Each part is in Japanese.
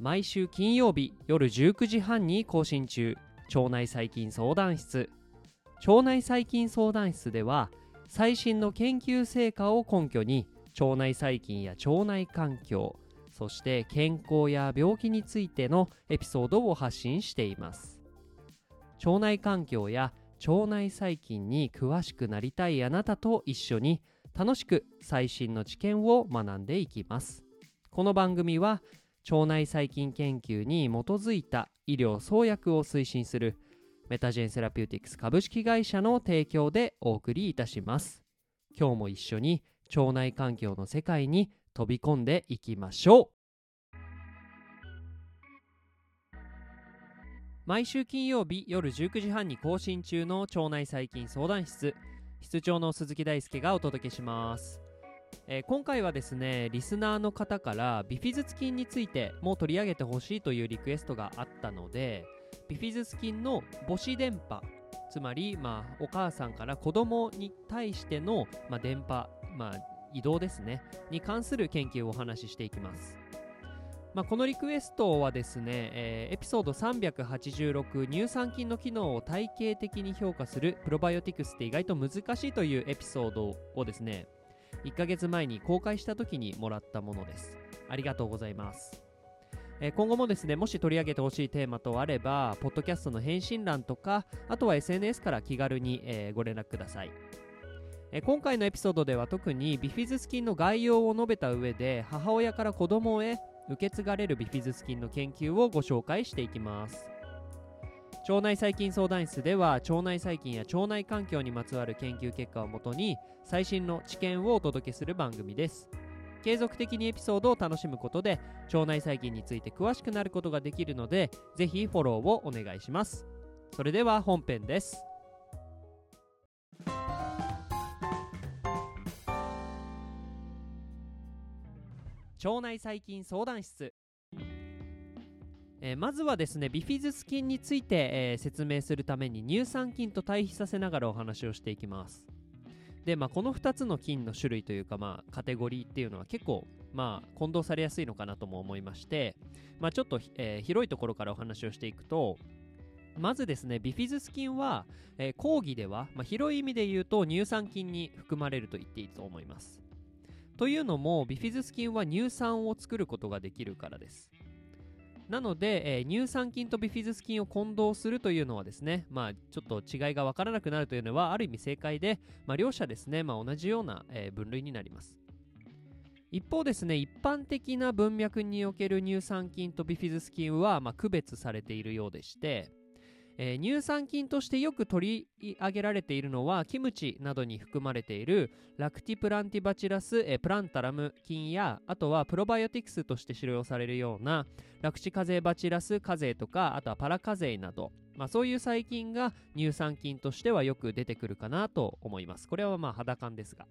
毎週金曜日夜19時半に更新中、腸内細菌相談室。腸内細菌相談室では、最新の研究成果を根拠に腸内細菌や腸内環境、そして健康や病気についてのエピソードを発信しています。腸内環境や腸内細菌に詳しくなりたいあなたと一緒に楽しく最新の知見を学んでいきます。この番組は腸内細菌研究に基づいた医療創薬を推進するメタジェンセラピューティクス株式会社の提供でお送りいたします。今日も一緒に腸内環境の世界に飛び込んでいきましょう。毎週金曜日夜19時半に更新中の腸内細菌相談室、室長の鈴木大輔がお届けします。今回はですね、リスナーの方からビフィズス菌についても取り上げてほしいというリクエストがあったので、ビフィズス菌の母子伝播、つまり、お母さんから子供に対しての、伝播、移動ですねに関する研究をお話ししていきます。このリクエストはですね、エピソード386、乳酸菌の機能を体系的に評価するプロバイオティクスって意外と難しいというエピソードをですね、1ヶ月前に公開した時にもらったものです。ありがとうございます。今後もですね、もし取り上げてほしいテーマ等あれば、ポッドキャストの返信欄とか、あとは SNS から気軽に、ご連絡ください。今回のエピソードでは特にビフィズス菌の概要を述べた上で、母親から子供へ受け継がれるビフィズス菌の研究をご紹介していきます。腸内細菌相談室では、腸内細菌や腸内環境にまつわる研究結果をもとに最新の知見をお届けする番組です。継続的にエピソードを楽しむことで腸内細菌について詳しくなることができるので、ぜひフォローをお願いします。それでは本編です。腸内細菌相談室、まずはですね、ビフィズス菌について、説明するために乳酸菌と対比させながらお話をしていきます。で、この2つの菌の種類というか、カテゴリーっていうのは結構、混同されやすいのかなとも思いまして、ちょっと、広いところからお話をしていくと、まずですね、ビフィズス菌は、講義では、広い意味で言うと乳酸菌に含まれると言っていいと思います。というのも、ビフィズス菌は乳酸を作ることができるからです。なので、乳酸菌とビフィズス菌を混同するというのはですね、ちょっと違いが分からなくなるというのはある意味正解で、両者ですね、同じような、分類になります。一方ですね、一般的な文脈における乳酸菌とビフィズス菌は、区別されているようでして、乳酸菌としてよく取り上げられているのは、キムチなどに含まれているラクティプランティバチラス、プランタラム菌や、あとはプロバイオティクスとして使用されるようなラクチカゼバチラスカゼとか、あとはパラカゼなど、そういう細菌が乳酸菌としてはよく出てくるかなと思います。これは肌感ですが。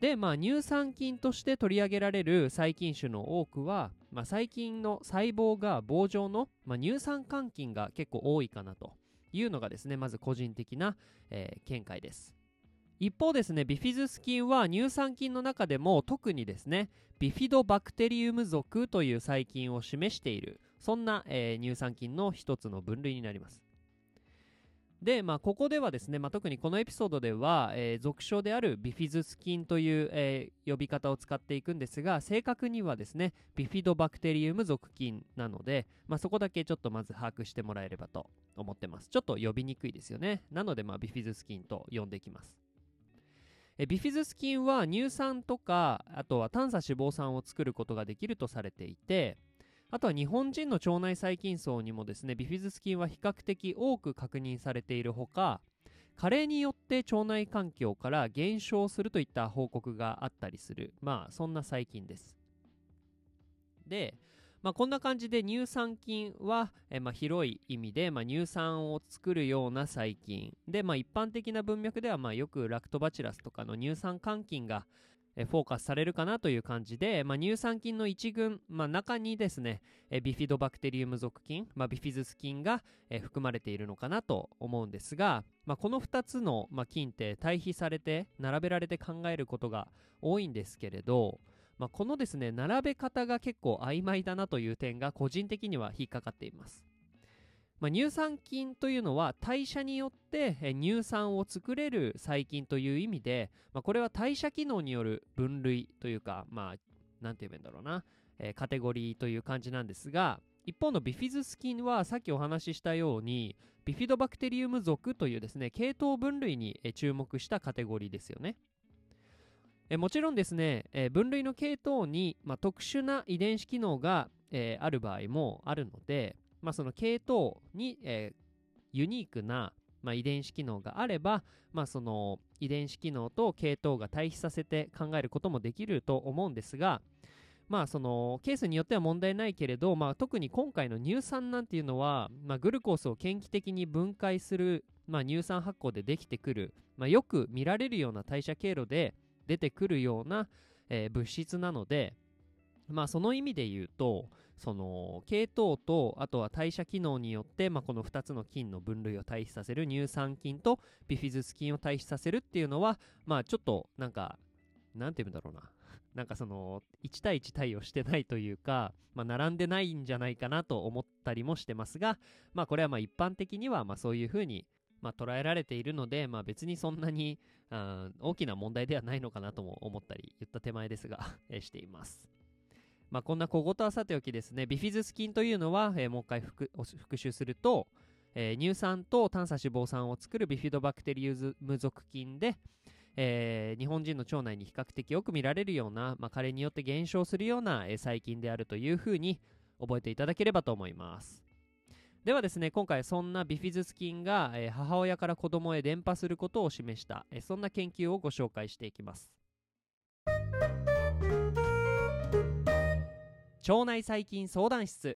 で、乳酸菌として取り上げられる細菌種の多くは、細菌の細胞が棒状の、乳酸桿菌が結構多いかなというのがですね、まず個人的な、見解です。一方ですね、ビフィズス菌は乳酸菌の中でも特にですね、ビフィドバクテリウム属という細菌を示している、そんな、乳酸菌の一つの分類になります。で、ここではですね、特にこのエピソードでは、俗称であるビフィズス菌という、呼び方を使っていくんですが、正確にはですね、ビフィドバクテリウム属菌なので、そこだけちょっとまず把握してもらえればと思ってます。ちょっと呼びにくいですよね。なので、ビフィズス菌と呼んでいきます。ビフィズス菌は乳酸とか、あとは短鎖脂肪酸を作ることができるとされていて、あとは日本人の腸内細菌層にもですね、ビフィズス菌は比較的多く確認されているほか、加齢によって腸内環境から減少するといった報告があったりする、そんな細菌です。で、まあ、こんな感じで乳酸菌は、広い意味で、乳酸を作るような細菌で、一般的な文脈では、よくラクトバチラスとかの乳酸桿菌がフォーカスされるかなという感じで、乳酸菌の一群、中にですねビフィドバクテリウム属菌、ビフィズス菌が含まれているのかなと思うんですが、この2つの、菌って対比されて並べられて考えることが多いんですけれど、このですね並べ方が結構曖昧だなという点が個人的には引っかかっています。乳酸菌というのは代謝によって乳酸を作れる細菌という意味で、これは代謝機能による分類というか、なんて言えばいいんだろうな、カテゴリーという感じなんですが、一方のビフィズス菌はさっきお話ししたようにビフィドバクテリウム属というですね系統分類に注目したカテゴリーですよね。もちろんですね分類の系統に、特殊な遺伝子機能が、ある場合もあるので、その系統に、ユニークな、遺伝子機能があれば、その遺伝子機能と系統が対比させて考えることもできると思うんですが、そのケースによっては問題ないけれど、特に今回の乳酸なんていうのは、グルコースを献気的に分解する、乳酸発酵でできてくる、よく見られるような代謝経路で出てくるような、物質なので、その意味で言うとその系統とあとは代謝機能によって、この2つの菌の分類を対比させる乳酸菌とビフィズス菌を対比させるっていうのは、ちょっとなんて言うんだろうな、その1対1対応してないというか、並んでないんじゃないかなと思ったりもしてますが、これは一般的にはそういうふうに捉えられているので、別にそんなに大きな問題ではないのかなとも思ったり言った手前ですがしています。こんな小言はさておきですね、ビフィズス菌というのは、もう一回復習すると、乳酸と短鎖脂肪酸を作るビフィドバクテリウム属菌で、日本人の腸内に比較的よく見られるような、加齢によって減少するような、細菌であるというふうに覚えていただければと思います。ではですね、今回そんなビフィズス菌が、母親から子供へ伝播することを示した、そんな研究をご紹介していきます。腸内細菌相談室。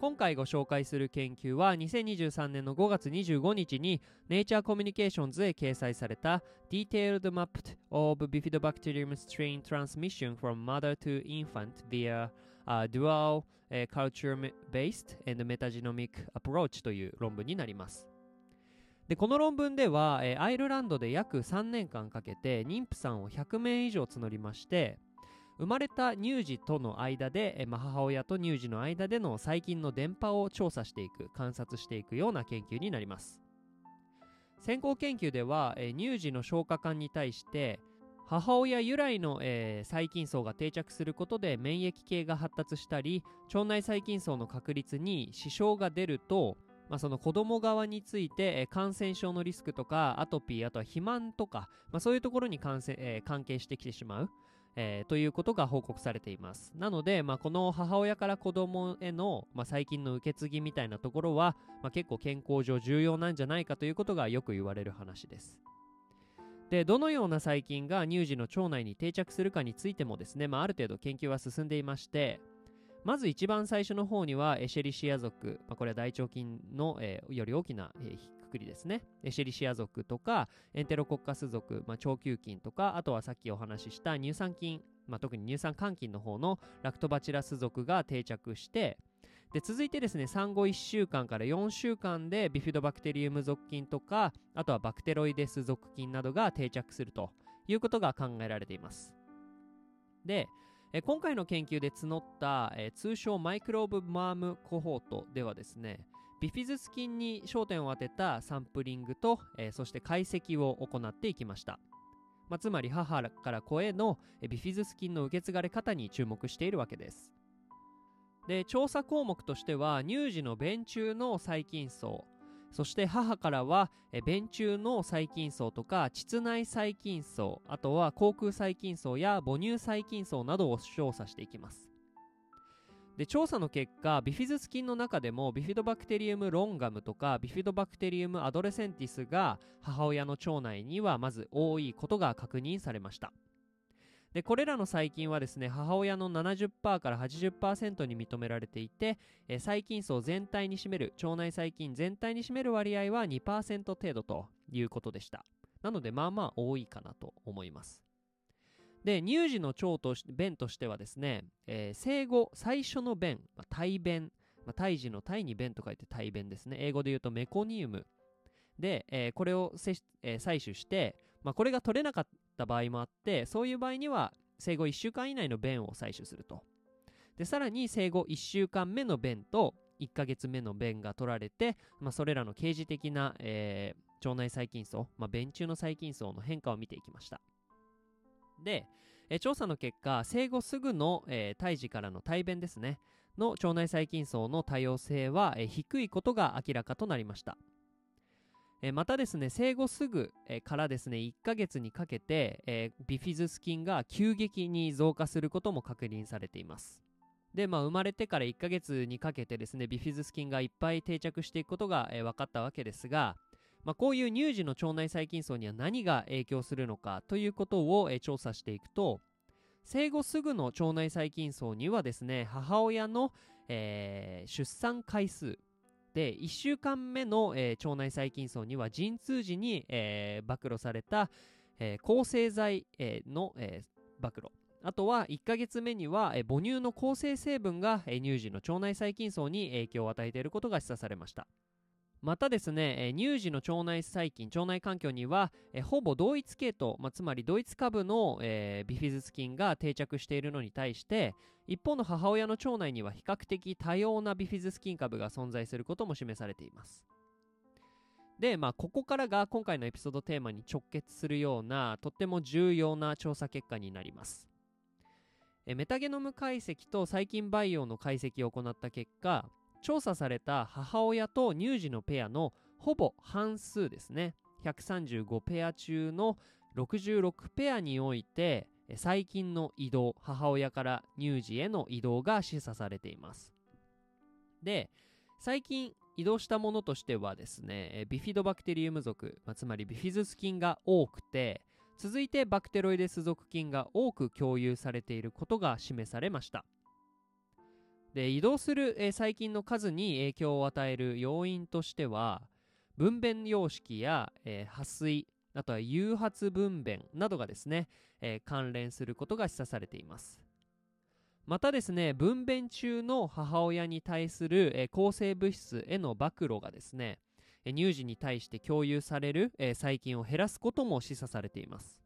今回ご紹介する研究は2023年の5月25日に Nature Communications へ掲載された Detailed Mapped of Bifidobacterium Strain Transmission from Mother to Infant via Dual Culture Based and Metagenomic Approach という論文になります。でこの論文では、アイルランドで約3年間かけて妊婦さんを100名以上募りまして、生まれた乳児との間で、母親と乳児の間での細菌の伝播を調査していく、観察していくような研究になります。先行研究では、乳児の消化管に対して母親由来の、細菌層が定着することで免疫系が発達したり、腸内細菌層の確立に支障が出ると、その子供側について感染症のリスクとかアトピー、あとは肥満とか、そういうところに関係してきてしまう、ということが報告されています。なので、この母親から子供への、細菌の受け継ぎみたいなところは、結構健康上重要なんじゃないかということがよく言われる話です。でどのような細菌が乳児の腸内に定着するかについてもですね、ある程度研究は進んでいまして、まず一番最初の方にはエシェリシア属、これは大腸菌の、より大きな、括りですね。エシェリシア属とかエンテロコッカス属、腸球菌とか、あとはさっきお話しした乳酸菌、特に乳酸桿菌の方のラクトバチラス属が定着して、で続いてですね産後1週間から4週間でビフィドバクテリウム属菌とか、あとはバクテロイデス属菌などが定着するということが考えられています。で今回の研究で募った、通称マイクローブマームコホートではですね、ビフィズス菌に焦点を当てたサンプリングと、そして解析を行っていきました。つまり母から子へのビフィズス菌の受け継がれ方に注目しているわけです。で調査項目としては、乳児の便中の細菌層、そして母からは便中の細菌層とか膣内細菌層、あとは口腔細菌層や母乳細菌層などを調査していきます。で調査の結果、ビフィズス菌の中でもビフィドバクテリウムロンガムとかビフィドバクテリウムアドレセンティスが母親の腸内にはまず多いことが確認されました。でこれらの細菌はですね、母親の 70% から 80% に認められていて、細菌層全体に占める、腸内細菌全体に占める割合は 2% 程度ということでした。なのでまあまあ多いかなと思います。で乳児の腸と便としてはですね、生後最初の便、胎便、胎児の胎に便と書いて胎便ですね、英語で言うとメコニウムで、これを採取して、これが取れなかった場合もあって、そういう場合には生後1週間以内の便を採取すると。でさらに生後1週間目の便と1ヶ月目の便が取られて、それらの形式的な、腸内細菌層、便中の細菌層の変化を見ていきました。で調査の結果、生後すぐの、胎児からの胎便ですねの腸内細菌層の多様性は、低いことが明らかとなりました。またですね、生後すぐからですね1ヶ月にかけて、ビフィズス菌が急激に増加することも確認されています。で生まれてから1ヶ月にかけてですね、ビフィズス菌がいっぱい定着していくことが、分かったわけですが、こういう乳児の腸内細菌層には何が影響するのかということを、調査していくと、生後すぐの腸内細菌層にはですね、母親の、出産回数で1週間目の、腸内細菌層には陣痛時に、暴露された、抗生剤、の、暴露、あとは1ヶ月目には、母乳の抗生成分が、乳児の腸内細菌層に影響を与えていることが示唆されました。またですね、乳児の腸内細菌、腸内環境には、ほぼ同一系統、つまり同一株の、ビフィズス菌が定着しているのに対して、一方の母親の腸内には比較的多様なビフィズス菌株が存在することも示されています。で、ここからが今回のエピソードテーマに直結するような、とっても重要な調査結果になります。メタゲノム解析と細菌培養の解析を行った結果、調査された母親と乳児のペアのほぼ半数ですね、135ペア中の66ペアにおいて、細菌の移動、母親から乳児への移動が示唆されています。で最近移動したものとしてはですね、ビフィドバクテリウム属、つまりビフィズス菌が多くて、続いてバクテロイデス属菌が多く共有されていることが示されました。で移動する、細菌の数に影響を与える要因としては、分便様式や、破水、あとは誘発分娩などがですね、関連することが示唆されています。またですね、分娩中の母親に対する、抗生物質への暴露がですね、乳児に対して共有される、細菌を減らすことも示唆されています。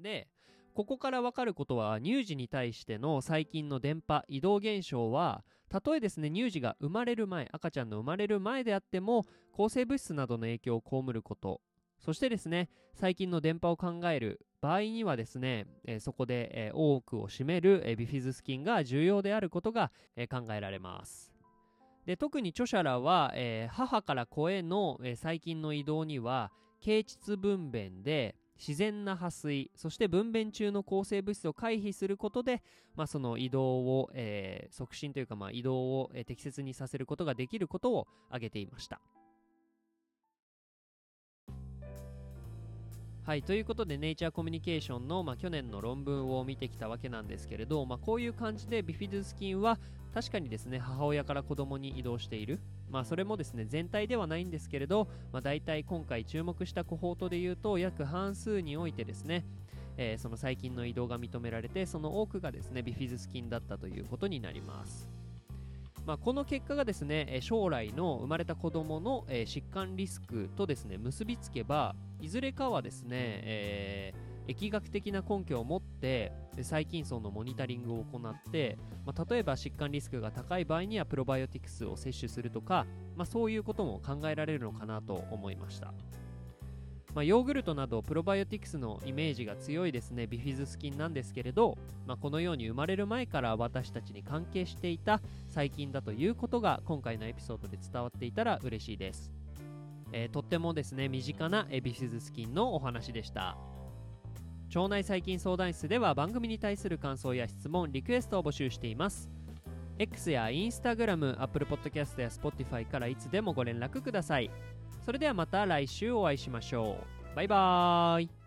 でここから分かることは、乳児に対しての細菌の伝播、移動現象は、たとえですね乳児が生まれる前、赤ちゃんの生まれる前であっても、抗生物質などの影響を被ること、そしてですね細菌の伝播を考える場合にはですね、そこで、多くを占める、ビフィズス菌が重要であることが、考えられます。で特に著者らは、母から子への、細菌の移動には、経腟分娩で自然な破水、そして分娩中の抗生物質を回避することで、その移動を、促進というか、移動を、適切にさせることができることを挙げていました。はい、ということで Nature Communications の、去年の論文を見てきたわけなんですけれど、こういう感じでビフィズス菌は確かにですね母親から子供に移動している、それもですね全体ではないんですけれど、大体今回注目したコホートでいうと約半数においてですね、その細菌の移動が認められて、その多くがですねビフィズス菌だったということになります。この結果がですね将来の生まれた子どもの疾患リスクとですね結びつけば、いずれかはですね、疫学的な根拠を持って細菌層のモニタリングを行って、例えば疾患リスクが高い場合にはプロバイオティクスを摂取するとか、そういうことも考えられるのかなと思いました。ヨーグルトなどプロバイオティクスのイメージが強いですねビフィズス菌なんですけれど、このように生まれる前から私たちに関係していた細菌だということが今回のエピソードで伝わっていたら嬉しいです。とってもですね身近なビフィズス菌のお話でした。腸内細菌相談室では番組に対する感想や質問、リクエストを募集しています。 X や Instagram、 Apple Podcast や Spotify からいつでもご連絡ください。それではまた来週お会いしましょう。バイバーイ。